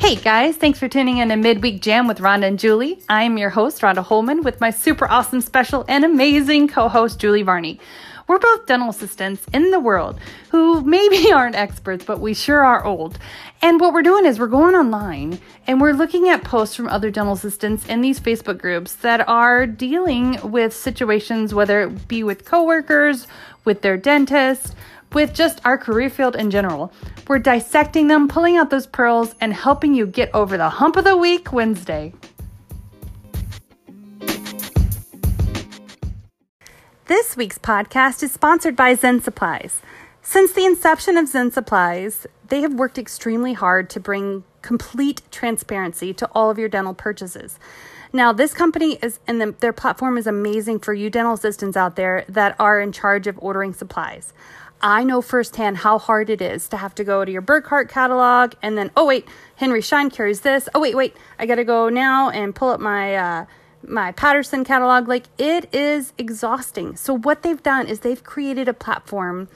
Hey guys, thanks for tuning in to Midweek Jam with Rhonda and Julie. I am your host, Rhonda Holman, with my super awesome, special, and amazing co-host, Julie Varney. We're both dental assistants in the world who maybe aren't experts, but we sure are old. And what we're doing is we're going online and we're looking at posts from other dental assistants in these Facebook groups that are dealing with situations, whether it be with coworkers, with their dentist, with just our career field in general. We're dissecting them, pulling out those pearls, and helping you get over the hump of the week Wednesday. This week's podcast is sponsored by Zen Supplies. Since the inception of Zen Supplies, they have worked extremely hard to bring complete transparency to all of your dental purchases. Now, this company is, and their platform is amazing for you dental assistants out there that are in charge of ordering supplies. I know firsthand how hard it is to have to go to your Burkhart catalog and then, oh wait, Henry Schein carries this. Oh wait, I got to go now and pull up my my Patterson catalog. Like, it is exhausting. So what they've done is they've created a platform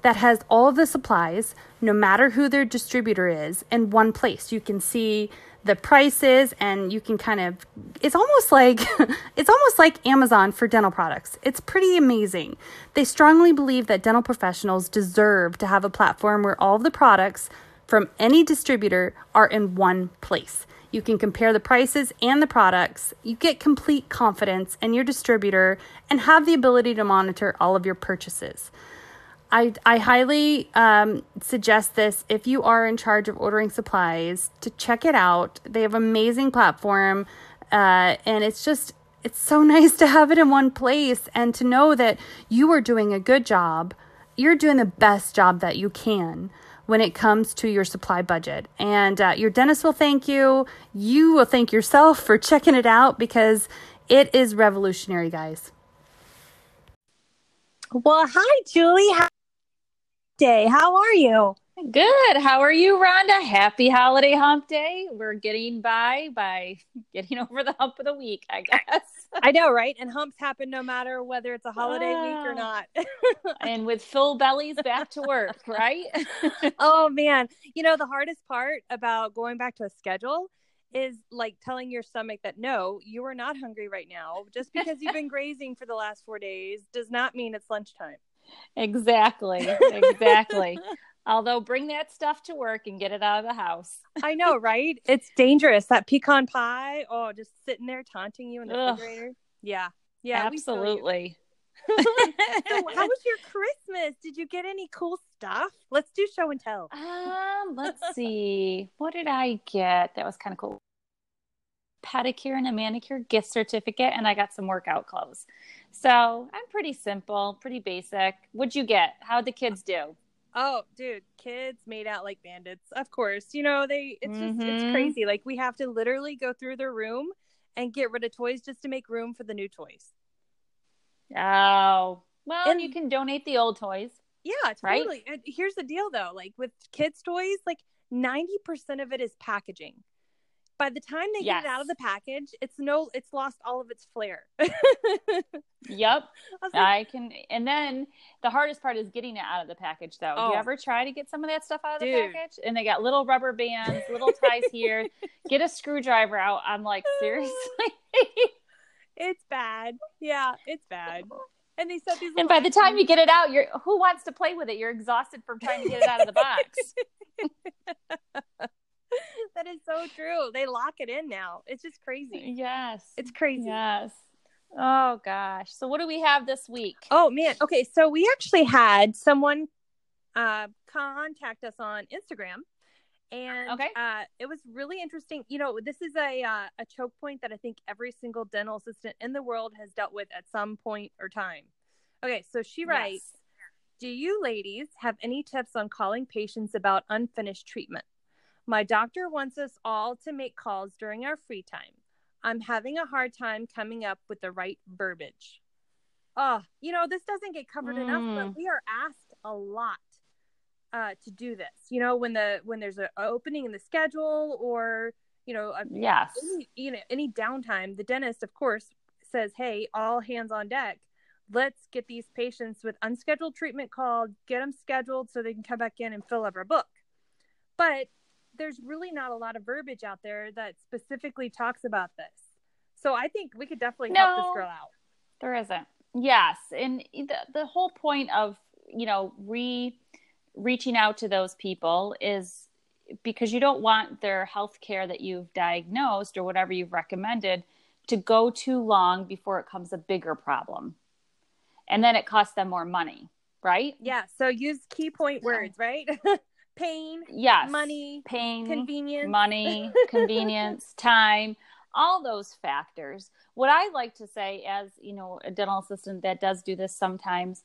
that has all of the supplies, no matter who their distributor is, in one place. You can see the prices and you can kind of, it's almost like Amazon for dental products. It's pretty amazing. They strongly believe that dental professionals deserve to have a platform where all of the products from any distributor are in one place. You can compare the prices and the products. You get complete confidence in your distributor and have the ability to monitor all of your purchases. I highly suggest this if you are in charge of ordering supplies, to check it out. They have an amazing platform, and it's so nice to have it in one place and to know that you are doing a good job. You're doing the best job that you can when it comes to your supply budget. And your dentist will thank you. You will thank yourself for checking it out, because it is revolutionary, guys. Well, hi, Julie. How are you? Good. How are you, Rhonda? Happy holiday hump day. We're getting by getting over the hump of the week, I guess. I know, right? And humps happen no matter whether it's a holiday week or not. And with full bellies, back to work, right? Oh, man. You know, the hardest part about going back to a schedule is like telling your stomach that, no, you are not hungry right now. Just because you've been grazing for the last 4 days does not mean it's lunchtime. Exactly. Although, bring that stuff to work and get it out of the house. I know, right? It's dangerous. That pecan pie, oh, just sitting there taunting you in the refrigerator. Yeah, absolutely. So how was your Christmas? Did you get any cool stuff? Let's do show and tell. Let's see. What did I get? That was kind of cool. Pedicure and a manicure gift certificate, and I got some workout clothes. So I'm pretty simple, pretty basic. What'd you get? How'd the kids do? Oh, dude, kids made out like bandits. Of course. You know, it's crazy. Like, we have to literally go through their room and get rid of toys just to make room for the new toys. Oh, well, and you can donate the old toys. Yeah, totally. Right? Here's the deal, though. Like, with kids' toys, like 90% of it is packaging. By the time they get it out of the package, it's lost all of its flair. Yep. And then the hardest part is getting it out of the package, though. Oh. You ever try to get some of that stuff out of the package? And they got little rubber bands, little ties here. Get a screwdriver out. I'm like, seriously? It's bad. Yeah, it's bad. And they said these. And by the time you get it out, who wants to play with it? You're exhausted from trying to get it out of the box. That is so true. They lock it in now. It's just crazy. Yes. It's crazy. Yes. Oh, gosh. So what do we have this week? Oh, man. Okay. So we actually had someone contact us on Instagram. And it was really interesting. You know, this is a choke point that I think every single dental assistant in the world has dealt with at some point or time. Okay, so she writes, do you ladies have any tips on calling patients about unfinished treatment? My doctor wants us all to make calls during our free time. I'm having a hard time coming up with the right verbiage. Oh, you know, this doesn't get covered enough, but we are asked a lot to do this. You know, when there's an opening in the schedule, or, you know, any downtime, the dentist, of course, says, hey, all hands on deck. Let's get these patients with unscheduled treatment called, get them scheduled so they can come back in and fill up our book. But there's really not a lot of verbiage out there that specifically talks about this. So I think we could definitely help this girl out. There isn't. Yes. And the whole point of, you know, reaching out to those people is because you don't want their health care that you've diagnosed or whatever you've recommended to go too long before it becomes a bigger problem. And then it costs them more money, right? Yeah. So use key point words, right? Pain, yes. Money, pain, convenience, money, convenience, time, all those factors. What I like to say, as you know, a dental assistant that does do this sometimes,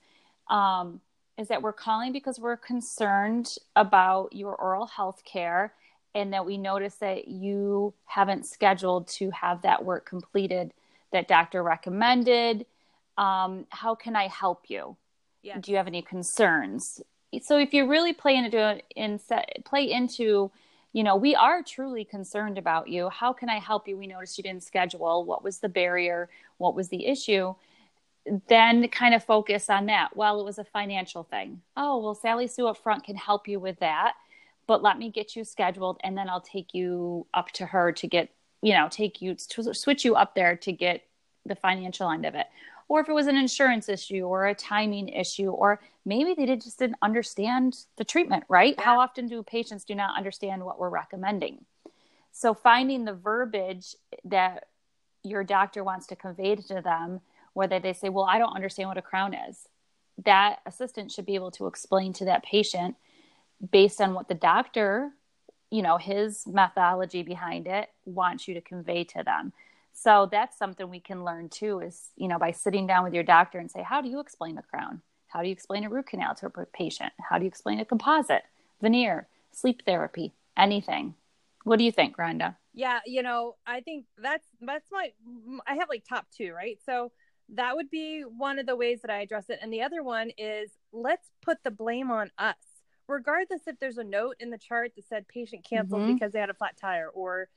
is that we're calling because we're concerned about your oral health care, and that we notice that you haven't scheduled to have that work completed that doctor recommended. How can I help you? Yeah. Do you have any concerns? So if you really play into, you know, we are truly concerned about you. How can I help you? We noticed you didn't schedule. What was the barrier? What was the issue? Then kind of focus on that. Well, it was a financial thing. Oh, well, Sally Sue up front can help you with that, but let me get you scheduled. And then I'll take you up to her to get, you know, switch you up there to get the financial end of it. Or if it was an insurance issue or a timing issue, or maybe they just didn't understand the treatment, right? Yeah. How often do patients do not understand what we're recommending? So finding the verbiage that your doctor wants to convey to them, whether they say, well, I don't understand what a crown is, that assistant should be able to explain to that patient based on what the doctor, you know, his methodology behind it wants you to convey to them. So that's something we can learn too, is, you know, by sitting down with your doctor and say, how do you explain a crown? How do you explain a root canal to a patient? How do you explain a composite, veneer, sleep therapy, anything? What do you think, Rhonda? Yeah. You know, I think that's I have like top two, right? So that would be one of the ways that I address it. And the other one is, let's put the blame on us, regardless if there's a note in the chart that said patient canceled because they had a flat tire, or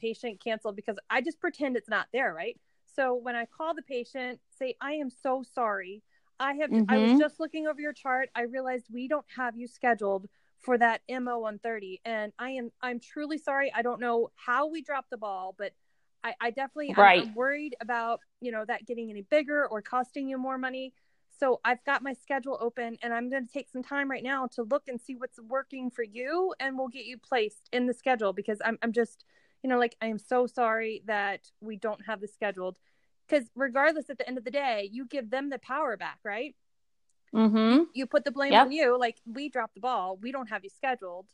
patient canceled, because I just pretend it's not there, right? So when I call the patient, say, I am so sorry. I was just looking over your chart. I realized we don't have you scheduled for that MO 130. And I'm truly sorry. I don't know how we dropped the ball, but I definitely I'm worried about, you know, that getting any bigger or costing you more money. So I've got my schedule open, and I'm going to take some time right now to look and see what's working for you. And we'll get you placed in the schedule, because I'm just, you know, like, I am so sorry that we don't have this scheduled. Because regardless, at the end of the day, you give them the power back, right? Mm-hmm. You put the blame on you. Like, we dropped the ball. We don't have you scheduled.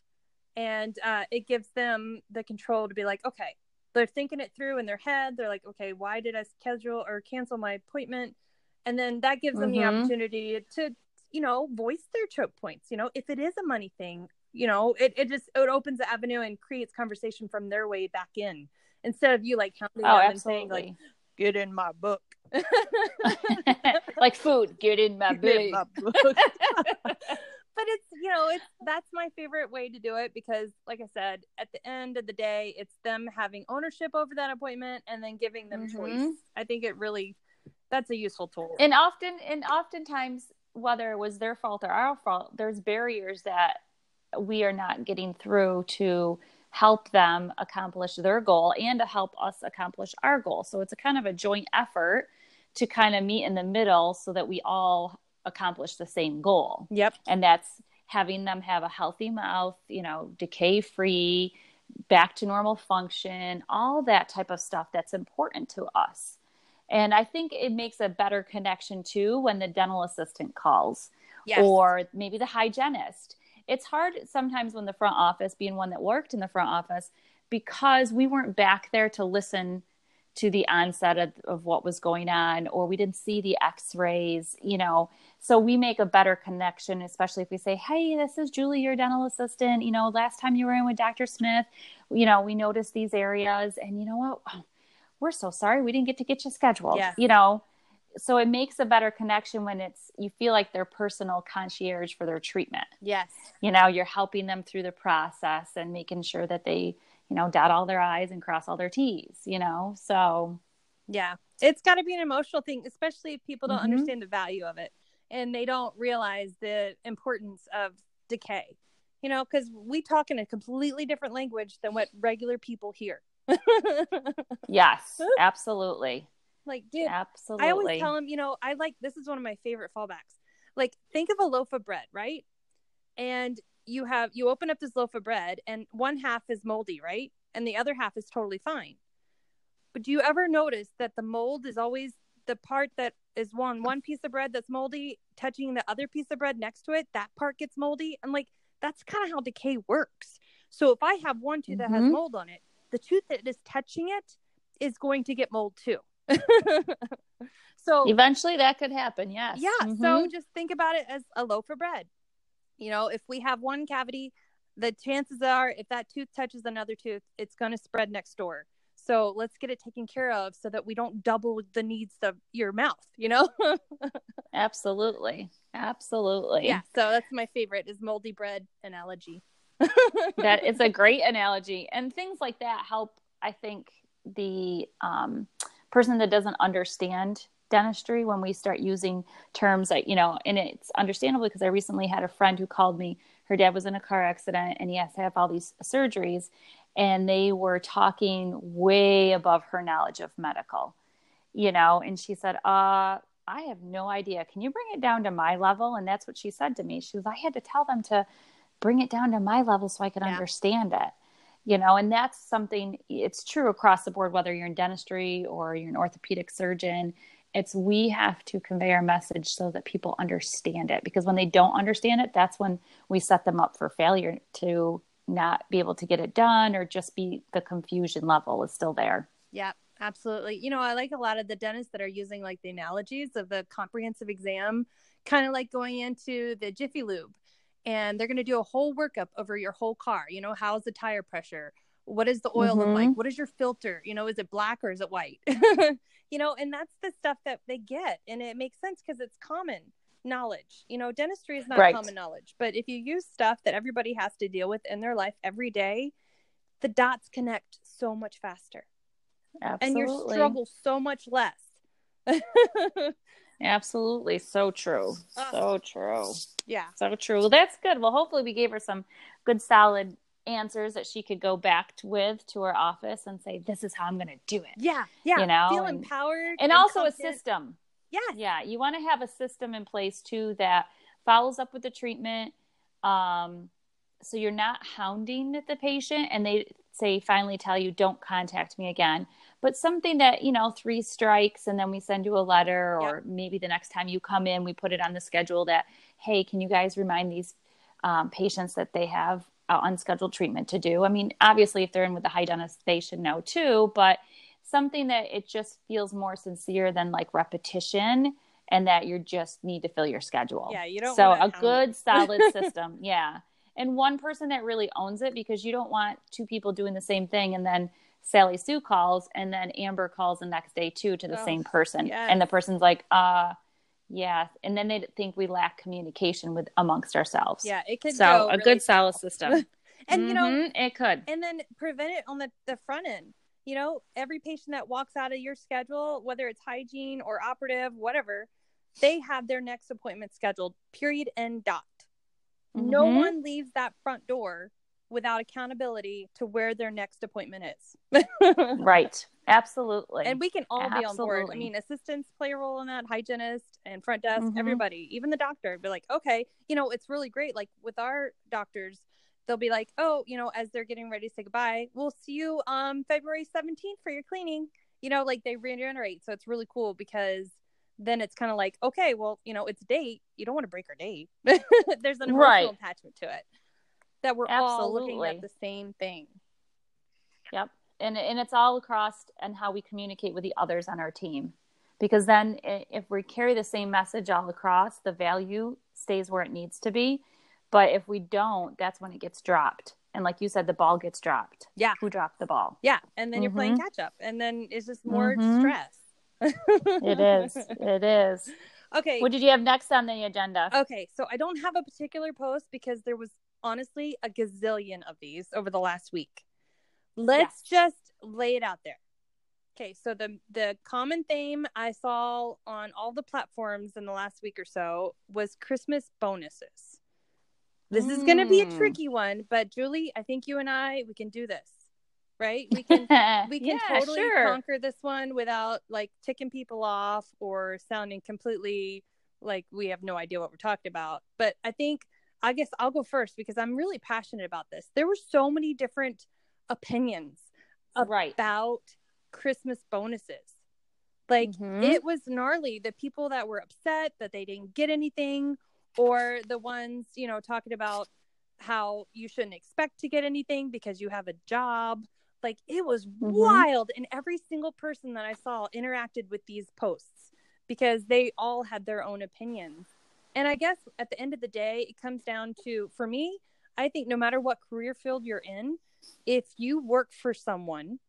And it gives them the control to be like, okay, they're thinking it through in their head. They're like, okay, why did I schedule or cancel my appointment? And then that gives them the opportunity to, you know, voice their choke points. You know, if it is a money thing, you know, it opens the avenue and creates conversation from their way back in, instead of you like counting them and saying like, get in my book. Like food, get in my book. But it's, you know, that's my favorite way to do it, because like I said, at the end of the day, it's them having ownership over that appointment and then giving them choice. I think that's a useful tool. And oftentimes, whether it was their fault or our fault, there's barriers that we are not getting through to help them accomplish their goal and to help us accomplish our goal. So it's a kind of a joint effort to kind of meet in the middle so that we all accomplish the same goal. Yep. And that's having them have a healthy mouth, you know, decay-free, back to normal function, all that type of stuff that's important to us. And I think it makes a better connection too when the dental assistant calls or maybe the hygienist. It's hard sometimes when the front office, being one that worked in the front office, because we weren't back there to listen to the onset of what was going on, or we didn't see the x-rays, you know, so we make a better connection, especially if we say, hey, this is Julie, your dental assistant. You know, last time you were in with Dr. Smith, you know, we noticed these areas, and you know what? we're so sorry we didn't get you scheduled, yeah. you know? So it makes a better connection when it's, you feel like they're personal concierge for their treatment. Yes. You know, you're helping them through the process and making sure that they, you know, dot all their I's and cross all their T's, you know? So. Yeah. It's gotta be an emotional thing, especially if people don't mm-hmm. understand the value of it and they don't realize the importance of decay, you know, cause we talk in a completely different language than what regular people hear. Yes, absolutely. Like, dude, absolutely. I always tell them, you know, I like, this is one of my favorite fallbacks. Like, think of a loaf of bread, right? And you open up this loaf of bread and one half is moldy, right? And the other half is totally fine. But do you ever notice that the mold is always the part that is one piece of bread that's moldy touching the other piece of bread next to it? That part gets moldy. And like, that's kind of how decay works. So if I have one tooth mm-hmm. that has mold on it, the tooth that is touching it is going to get mold too. So eventually that could happen. Yes. Yeah. Mm-hmm. So just think about it as a loaf of bread. You know, if we have one cavity, the chances are if that tooth touches another tooth, it's going to spread next door. So let's get it taken care of so that we don't double the needs of your mouth, you know? Absolutely. Absolutely. Yeah. So that's my favorite is moldy bread analogy. That is a great analogy. And things like that help, I think, the, person that doesn't understand dentistry when we start using terms that, you know, and it's understandable because I recently had a friend who called me, her dad was in a car accident and he has to have all these surgeries and they were talking way above her knowledge of medical, you know, and she said, I have no idea. Can you bring it down to my level? And that's what she said to me. She was, I had to tell them to bring it down to my level so I could understand it. You know, and that's something, it's true across the board, whether you're in dentistry or you're an orthopedic surgeon, it's, we have to convey our message so that people understand it, because when they don't understand it, that's when we set them up for failure to not be able to get it done, or just be the confusion level is still there. Yeah, absolutely. You know, I like a lot of the dentists that are using like the analogies of the comprehensive exam, kind of like going into the Jiffy Lube. And they're going to do a whole workup over your whole car. You know, how's the tire pressure? What is the oil mm-hmm. look like? What is your filter? You know, is it black or is it white? You know, and that's the stuff that they get. And it makes sense because it's common knowledge. You know, dentistry is not common knowledge. But if you use stuff that everybody has to deal with in their life every day, the dots connect so much faster. Absolutely. And you struggle so much less. Absolutely. So true. So true. Yeah. So true. Well, that's good. Well, hopefully we gave her some good, solid answers that she could go back to her office and say, this is how I'm going to do it. Yeah. Yeah. You know, feel empowered. And also confident. A system. Yeah. Yeah. You want to have a system in place too, that follows up with the treatment. So you're not hounding the patient and they say, finally tell you, don't contact me again. But something that, you know, 3 strikes and then we send you a letter, or maybe the next time you come in, we put it on the schedule that, hey, can you guys remind these patients that they have unscheduled treatment to do? I mean, obviously, if they're in with the high dentist, they should know too, but something that it just feels more sincere than like repetition and that you just need to fill your schedule. Yeah, you don't. So a good, solid system. Yeah. And one person that really owns it, because you don't want 2 people doing the same thing and then Sally Sue calls and then Amber calls the next day too to the same person. Yes. And the person's like, yeah. And then they think we lack communication with amongst ourselves. Yeah. It could so go a really good solid system. And mm-hmm, you know, it could, and then prevent it on the front end. You know, every patient that walks out of your schedule, whether it's hygiene or operative, whatever, they have their next appointment scheduled, period and dot. Mm-hmm. No one leaves that front door without accountability to where their next appointment is. Right. Absolutely. And we can all be on board. I mean, assistants play a role in that, hygienist and front desk, mm-hmm. everybody, even the doctor. Be like, okay, you know, it's really great. Like with our doctors, they'll be like, oh, you know, as they're getting ready to say goodbye, we'll see you February 17th for your cleaning. You know, like they reiterate. So it's really cool because then it's kind of like, okay, well, you know, it's a date. You don't want to break our date. There's an emotional attachment to it. That we're all looking at the same thing. Yep. And it's all across and how we communicate with the others on our team. Because then if we carry the same message all across, the value stays where it needs to be. But if we don't, that's when it gets dropped. And like you said, the ball gets dropped. Yeah. Who dropped the ball? Yeah. And then you're playing catch up, and then it's just more stress. It is. Okay. What did you have next on the agenda? Okay. So I don't have a particular post because there was honestly a gazillion of these over the last week. Let's just lay it out there. Okay. So the common theme I saw on all the platforms in the last week or so was Christmas bonuses. This is going to be a tricky one, but Julie, I think you and I, we can do this, right? We can totally conquer this one without like ticking people off or sounding completely like we have no idea what we're talking about. But I guess I'll go first because I'm really passionate about this. There were so many different opinions about Christmas bonuses. Like it was gnarly. The people that were upset that they didn't get anything, or the ones, you know, talking about how you shouldn't expect to get anything because you have a job. Like, it was wild. And every single person that I saw interacted with these posts because they all had their own opinions. And I guess at the end of the day, it comes down to, for me, I think no matter what career field you're in, if you work for someone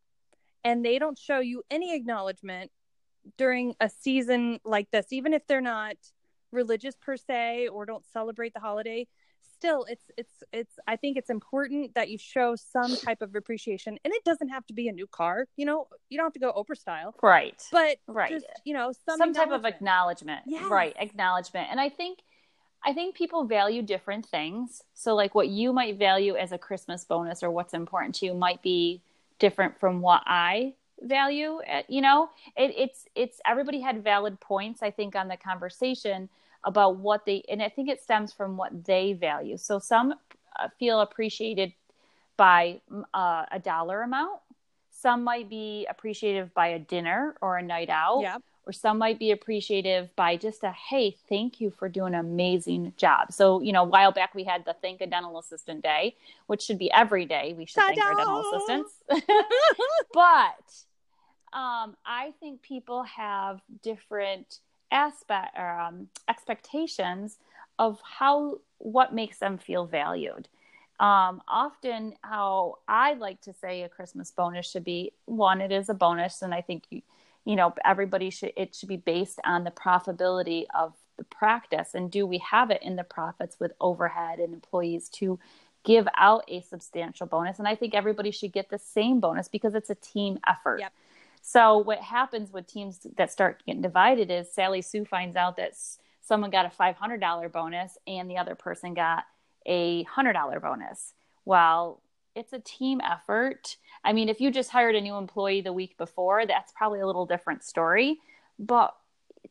and they don't show you any acknowledgement during a season like this, even if they're not religious per se or don't celebrate the holiday, still it's I think it's important that you show some type of appreciation. And it doesn't have to be a new car, you know, you don't have to go Oprah style, but just, you know, some type of acknowledgement. Acknowledgement. And I think people value different things, so like what you might value as a Christmas bonus or what's important to you might be different from what I value. You know, it's everybody had valid points, I think, on the conversation about what they, and I think it stems from what they value. So some feel appreciated by a dollar amount. Some might be appreciative by a dinner or a night out, or some might be appreciative by just a, hey, thank you for doing an amazing job. So, you know, a while back we had the Thank a Dental Assistant Day, which should be every day. We should thank our dental assistants. But I think people have different expectations of what makes them feel valued. Often how I like to say a Christmas bonus should be, one, it is a bonus. And I think, you know, everybody should be based on the profitability of the practice. And do we have it in the profits with overhead and employees to give out a substantial bonus? And I think everybody should get the same bonus because it's a team effort. Yep. So what happens with teams that start getting divided is Sally Sue finds out that someone got a $500 bonus and the other person got a $100 bonus. Well, it's a team effort. I mean, if you just hired a new employee the week before, that's probably a little different story. But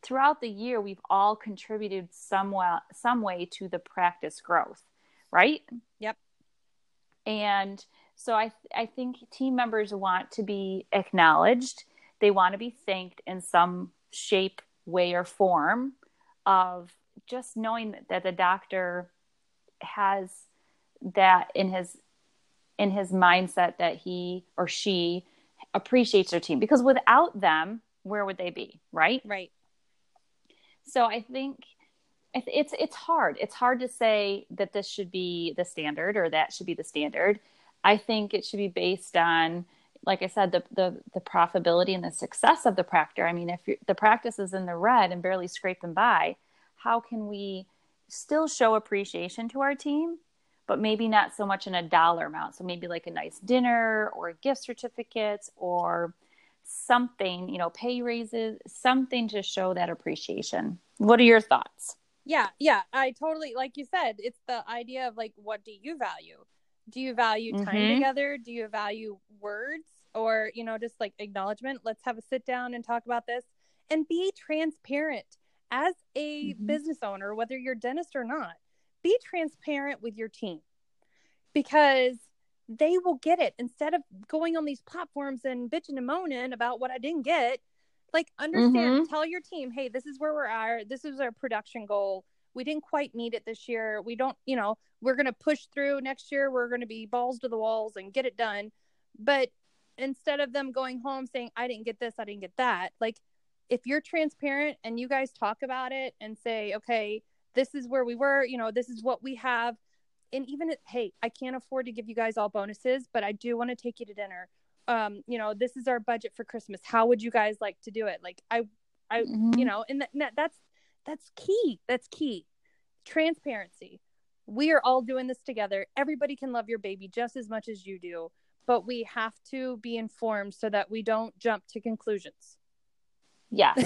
throughout the year, we've all contributed some way to the practice growth, right? Yep. And so I think team members want to be acknowledged. They want to be thanked in some shape, way, or form of just knowing that the doctor has that in his mindset that he or she appreciates their team. Because without them, where would they be, right? Right. So I think it's hard. It's hard to say that this should be the standard or that should be the standard. I think it should be based on, like I said, the profitability and the success of the practice. I mean, if the practice is in the red and barely scraping by, how can we still show appreciation to our team, but maybe not so much in a dollar amount? So maybe like a nice dinner or gift certificates or something, you know, pay raises, something to show that appreciation. What are your thoughts? Yeah. I totally, like you said, it's the idea of like, what do you value? Do you value time together? Do you value words or, you know, just like acknowledgement? Let's have a sit down and talk about this and be transparent as a business owner, whether you're a dentist or not. Be transparent with your team because they will get it instead of going on these platforms and bitching and moaning about what I didn't get. Like, understand, tell your team, hey, this is where we are. This is our production goal. We didn't quite meet it this year. We don't, you know, we're going to push through next year. We're going to be balls to the walls and get it done. But instead of them going home saying, I didn't get this, I didn't get that. Like, if you're transparent and you guys talk about it and say, okay, this is where we were, you know, this is what we have. and even, hey, I can't afford to give you guys all bonuses, but I do want to take you to dinner. You know, this is our budget for Christmas. How would you guys like to do it? Like I, you know, and that's key. That's key. Transparency. We are all doing this together. Everybody can love your baby just as much as you do, but we have to be informed so that we don't jump to conclusions. Yes.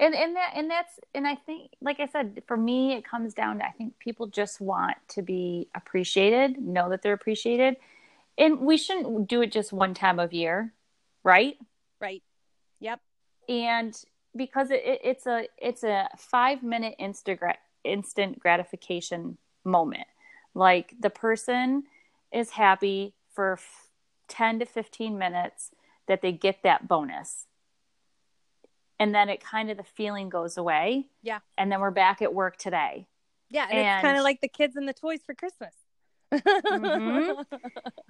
And I think, like I said, for me, it comes down to, I think people just want to be appreciated, know that they're appreciated, and we shouldn't do it just one time of year. Right. Right. Yep. And because it's a 5-minute instant gratification moment. Like the person is happy for 10 to 15 minutes that they get that bonus. And then it kind of, the feeling goes away. Yeah. And then we're back at work today. Yeah. And it's kind of like the kids and the toys for Christmas. Mm-hmm.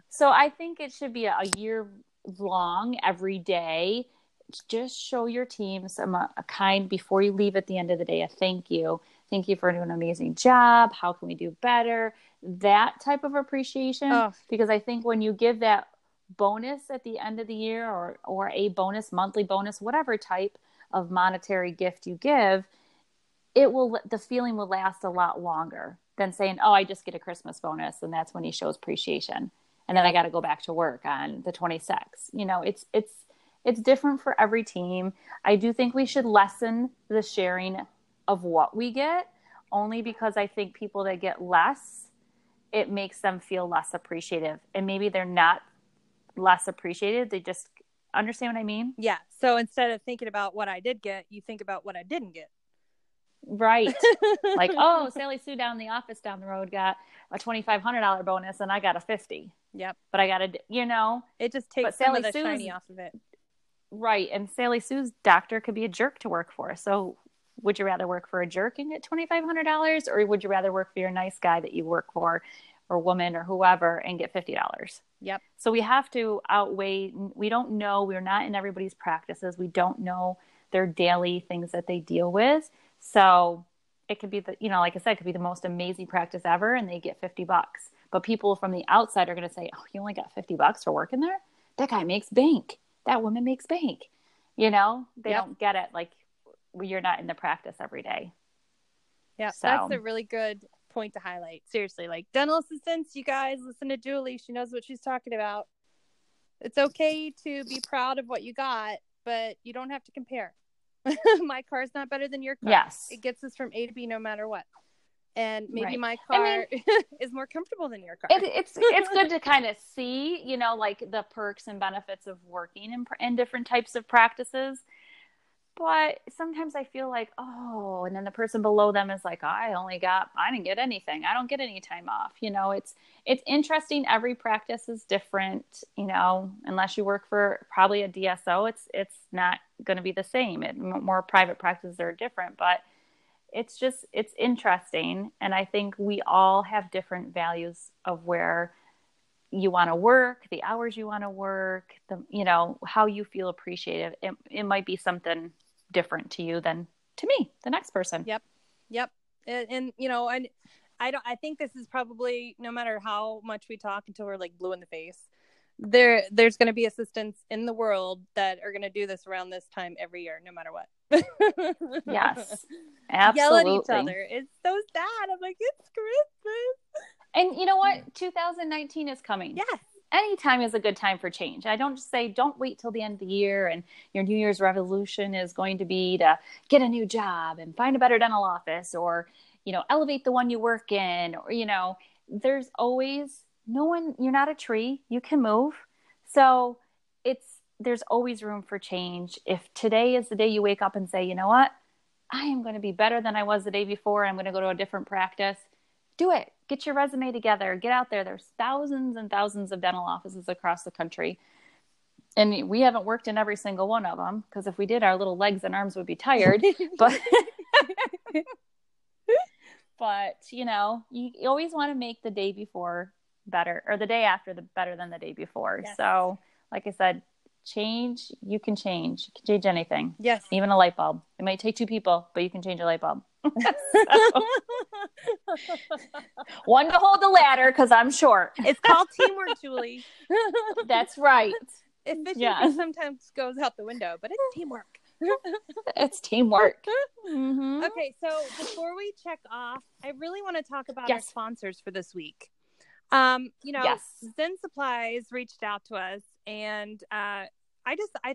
So I think it should be a year long, every day. Just show your team some a kind, before you leave at the end of the day, a thank you. Thank you for doing an amazing job. How can we do better? That type of appreciation. Oh. Because I think when you give that bonus at the end of the year, or a bonus, monthly bonus, whatever type of monetary gift you give, the feeling will last a lot longer than saying, oh, I just get a Christmas bonus, and that's when he shows appreciation, and then I got to go back to work on the 26th. You know, it's different for every team. I do think we should lessen the sharing of what we get, only because I think people that get less, it makes them feel less appreciative, and maybe they're not less appreciated. They just understand what I mean. Yeah. So instead of thinking about what I did get, you think about what I didn't get. Right. Like, oh, Sally Sue down the office down the road got a $2,500 bonus and I got a $50. Yep. But I got a, you know, it just takes some of the shiny off of it. Right. And Sally Sue's doctor could be a jerk to work for. So would you rather work for a jerk and get $2,500, or would you rather work for your nice guy that you work for, or woman, or whoever, and get $50? Yep. So we have to outweigh. We don't know. We're not in everybody's practices. We don't know their daily things that they deal with. So it could be the, you know, like I said, it could be the most amazing practice ever, and they get $50. But people from the outside are going to say, "Oh, you only got $50 for working there? That guy makes bank. That woman makes bank." You know, they don't get it. Like, you're not in the practice every day. Yeah, so that's a really good point to highlight. Seriously, like, dental assistants, you guys listen to Julie. She knows what she's talking about. It's okay to be proud of what you got, but you don't have to compare. My car's not better than your car. Yes. It gets us from A to B no matter what. And maybe my car is more comfortable than your car. It's good to kind of see, you know, like the perks and benefits of working in different types of practices. But sometimes I feel like, oh, and then the person below them is like, I didn't get anything. I don't get any time off. You know, it's interesting. Every practice is different, you know, unless you work for probably a DSO, it's not going to be the same. More private practices are different, but it's interesting. And I think we all have different values of where you want to work, the hours you want to work, you know, how you feel appreciated. It might be something different to you than to me, the next person. Yep. And you know, and I think this is probably, no matter how much we talk until we're like blue in the face, there's going to be assistants in the world that are going to do this around this time every year, no matter what. Yes, absolutely. Yell at each other. It's so sad. I'm like, it's Christmas. And you know what? 2019 is coming. Yes. Anytime is a good time for change. I don't just say, don't wait till the end of the year and your New Year's revolution is going to be to get a new job and find a better dental office, or, you know, elevate the one you work in, or, you know, there's always you're not a tree. You can move. So there's always room for change. If today is the day you wake up and say, you know what, I am going to be better than I was the day before. I'm going to go to a different practice. Do it. Get your resume together. Get out there. There's thousands and thousands of dental offices across the country. And we haven't worked in every single one of them, because if we did, our little legs and arms would be tired. But you know, you always want to make the day before better, or the day after better than the day before. Yes. So like I said, change. You can change anything. Yes. Even a light bulb. It might take two people, but you can change a light bulb. One to hold the ladder because I'm short. It's called teamwork, Julie. That's right. Efficiency sometimes goes out the window, but it's teamwork. It's teamwork. Mm-hmm. Okay, so before we check off, I really want to talk about our sponsors for this week. Zen Supplies reached out to us, and I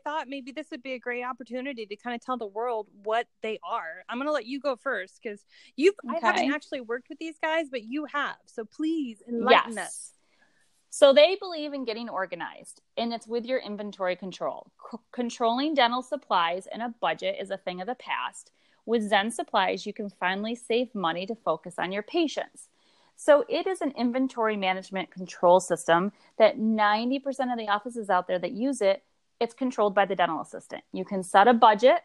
thought maybe this would be a great opportunity to kind of tell the world what they are. I'm going to let you go first because I haven't actually worked with these guys, but you have. So please enlighten us. So they believe in getting organized, and it's with your inventory control. Controlling dental supplies and a budget is a thing of the past. With Zen Supplies, you can finally save money to focus on your patients. So it is an inventory management control system that 90% of the offices out there that use it, it's controlled by the dental assistant. You can set a budget.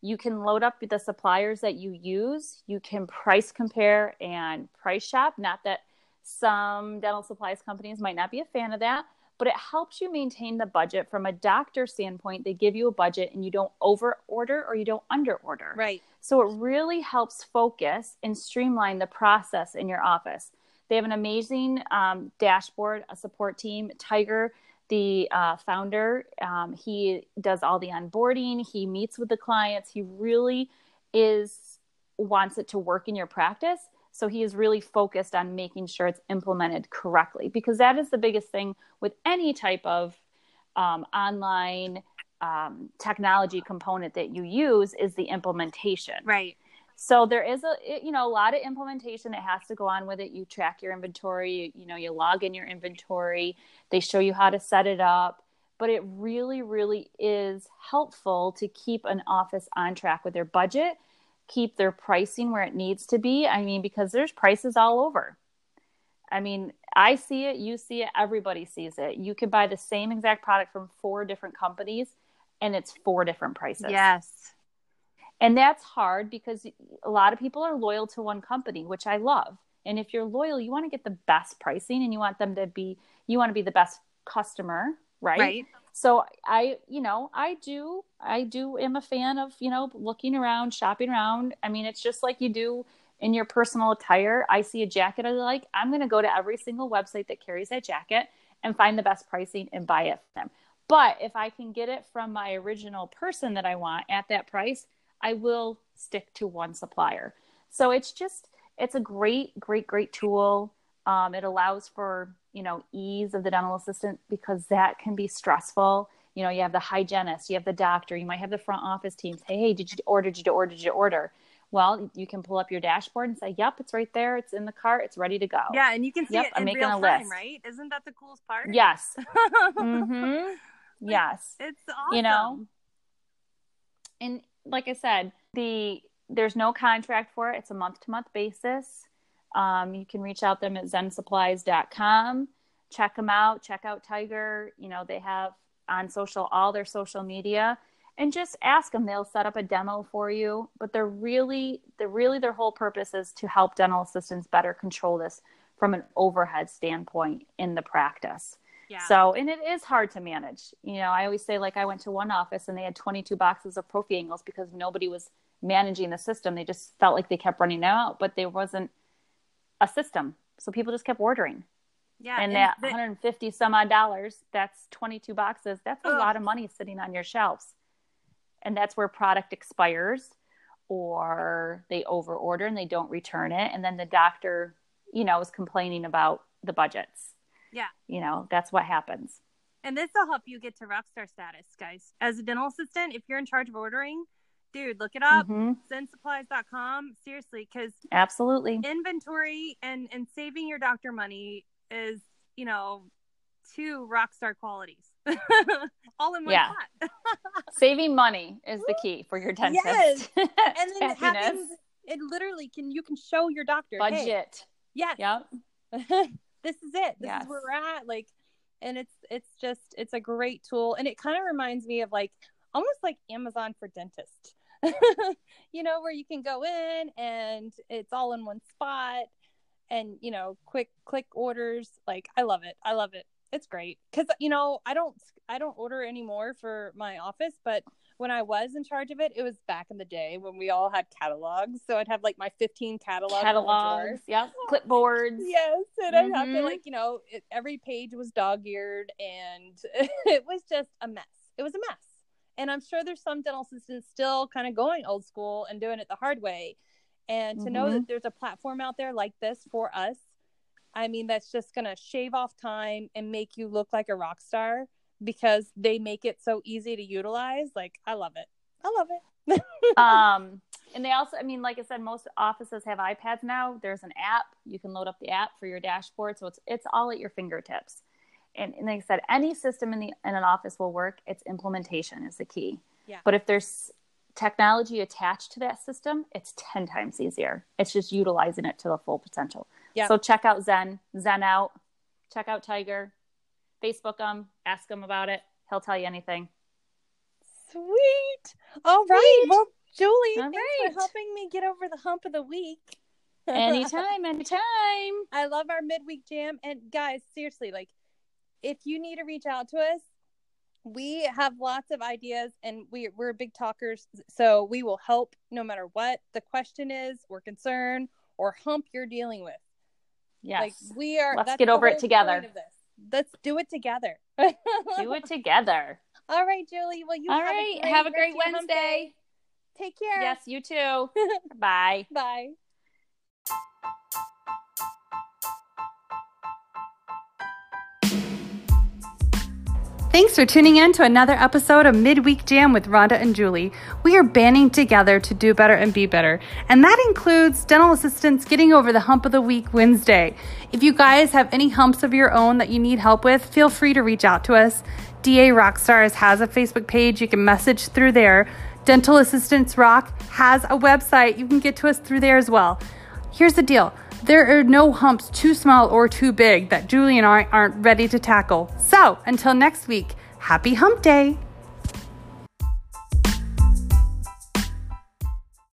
You can load up the suppliers that you use. You can price compare and price shop. Not that some dental supplies companies might not be a fan of that, but it helps you maintain the budget from a doctor's standpoint. They give you a budget and you don't over order or you don't under order. Right. So it really helps focus and streamline the process in your office. They have an amazing dashboard, a support team. Tiger, the founder, he does all the onboarding. He meets with the clients. He really wants it to work in your practice. So he is really focused on making sure it's implemented correctly, because that is the biggest thing with any type of online technology component that you use is the implementation. Right. So there is a lot of implementation that has to go on with it. You track your inventory, you log in your inventory, they show you how to set it up, but it really, really is helpful to keep an office on track with their budget, keep their pricing where it needs to be. I mean, because there's prices all over. I mean, I see it, you see it, everybody sees it. You can buy the same exact product from 4 different companies and it's 4 different prices. Yes. And that's hard because a lot of people are loyal to one company, which I love. And if you're loyal, you want to get the best pricing and you want to be the best customer, right? Right. So I am a fan of, looking around, shopping around. I mean, it's just like you do in your personal attire. I see a jacket I like, I'm going to go to every single website that carries that jacket and find the best pricing and buy it from them. But if I can get it from my original person that I want at that price, I will stick to one supplier. So it's a great, great, great tool. It allows for, ease of the dental assistant, because that can be stressful. You have the hygienist, you have the doctor, you might have the front office team say, hey, did you order? Well, you can pull up your dashboard and say, yep, it's right there. It's in the cart. It's ready to go. Yeah. And you can see it in real time, right? Isn't that the coolest part? Yes. Mm-hmm. Yes. It's awesome. And like I said, there's no contract for it. It's a month-to-month basis. You can reach out them at zensupplies.com, check them out, check out Tiger. They have on all their social media, and just ask them, they'll set up a demo for you, but they're really their whole purpose is to help dental assistants better control this from an overhead standpoint in the practice. Yeah. So, and it is hard to manage. I always say, I went to one office and they had 22 boxes of Profiangles because nobody was managing the system. They just felt like they kept running them out, but there wasn't a system. So people just kept ordering. Yeah. And that $150 some odd, that's 22 boxes. That's a lot of money sitting on your shelves. And that's where product expires or they over order and they don't return it. And then the doctor, is complaining about the budgets. Yeah. That's what happens. And this will help you get to rockstar status, guys. As a dental assistant, if you're in charge of ordering, dude, look it up. Mm-hmm. Zensupplies.com. Seriously, because absolutely inventory and saving your doctor money is, 2 rockstar qualities all in one pot. Saving money is the key for your dentist. Yes. And then you can show your doctor budget. Hey, yep. This is it. This is where we're at. And it's a great tool. And it kind of reminds me of almost like Amazon for dentists, where you can go in and it's all in one spot and, quick click orders. I love it. I love it. It's great. Cause I don't order anymore for my office, but when I was in charge of it, it was back in the day when we all had catalogs. So I'd have like my 15 catalogs, yeah, clipboards. Yes, and I'd have to like, you know, every page was dog-eared, and it was just a mess. It was a mess. And I'm sure there's some dental assistants still kind of going old school and doing it the hard way. And to know that there's a platform out there like this for us, I mean, that's just going to shave off time and make you look like a rock star, because they make it so easy to utilize. Like, I love it. I love it. And they also, I mean, like I said, most offices have iPads now. There's an app. You can load up the app for your dashboard. So it's all at your fingertips. And like I said, any system in an office will work. It's implementation is the key. Yeah. But if there's technology attached to that system, it's 10 times easier. It's just utilizing it to the full potential. Yeah. So check out Zen out, check out Tiger, Facebook him, ask him about it. He'll tell you anything. Sweet. All right. Sweet. Well, Julie, thanks for helping me get over the hump of the week. Anytime. I love our midweek jam. And guys, seriously, like, if you need to reach out to us, we have lots of ideas, and we're big talkers, so we will help no matter what the question is or concern or hump you're dealing with. Yes. Like, we are. Let's get over it together. Let's do it together. Do it together. All right, Julie. Well, have a great Wednesday. Take care. Yes, you too. Bye. Bye. Thanks for tuning in to another episode of Midweek Jam with Rhonda and Julie. We are banding together to do better and be better. And that includes dental assistants getting over the hump of the week Wednesday. If you guys have any humps of your own that you need help with, feel free to reach out to us. DA Rockstars has a Facebook page. You can message through there. Dental Assistants Rock has a website. You can get to us through there as well. Here's the deal. There are no humps too small or too big that Julie and I aren't ready to tackle. So until next week, happy hump day.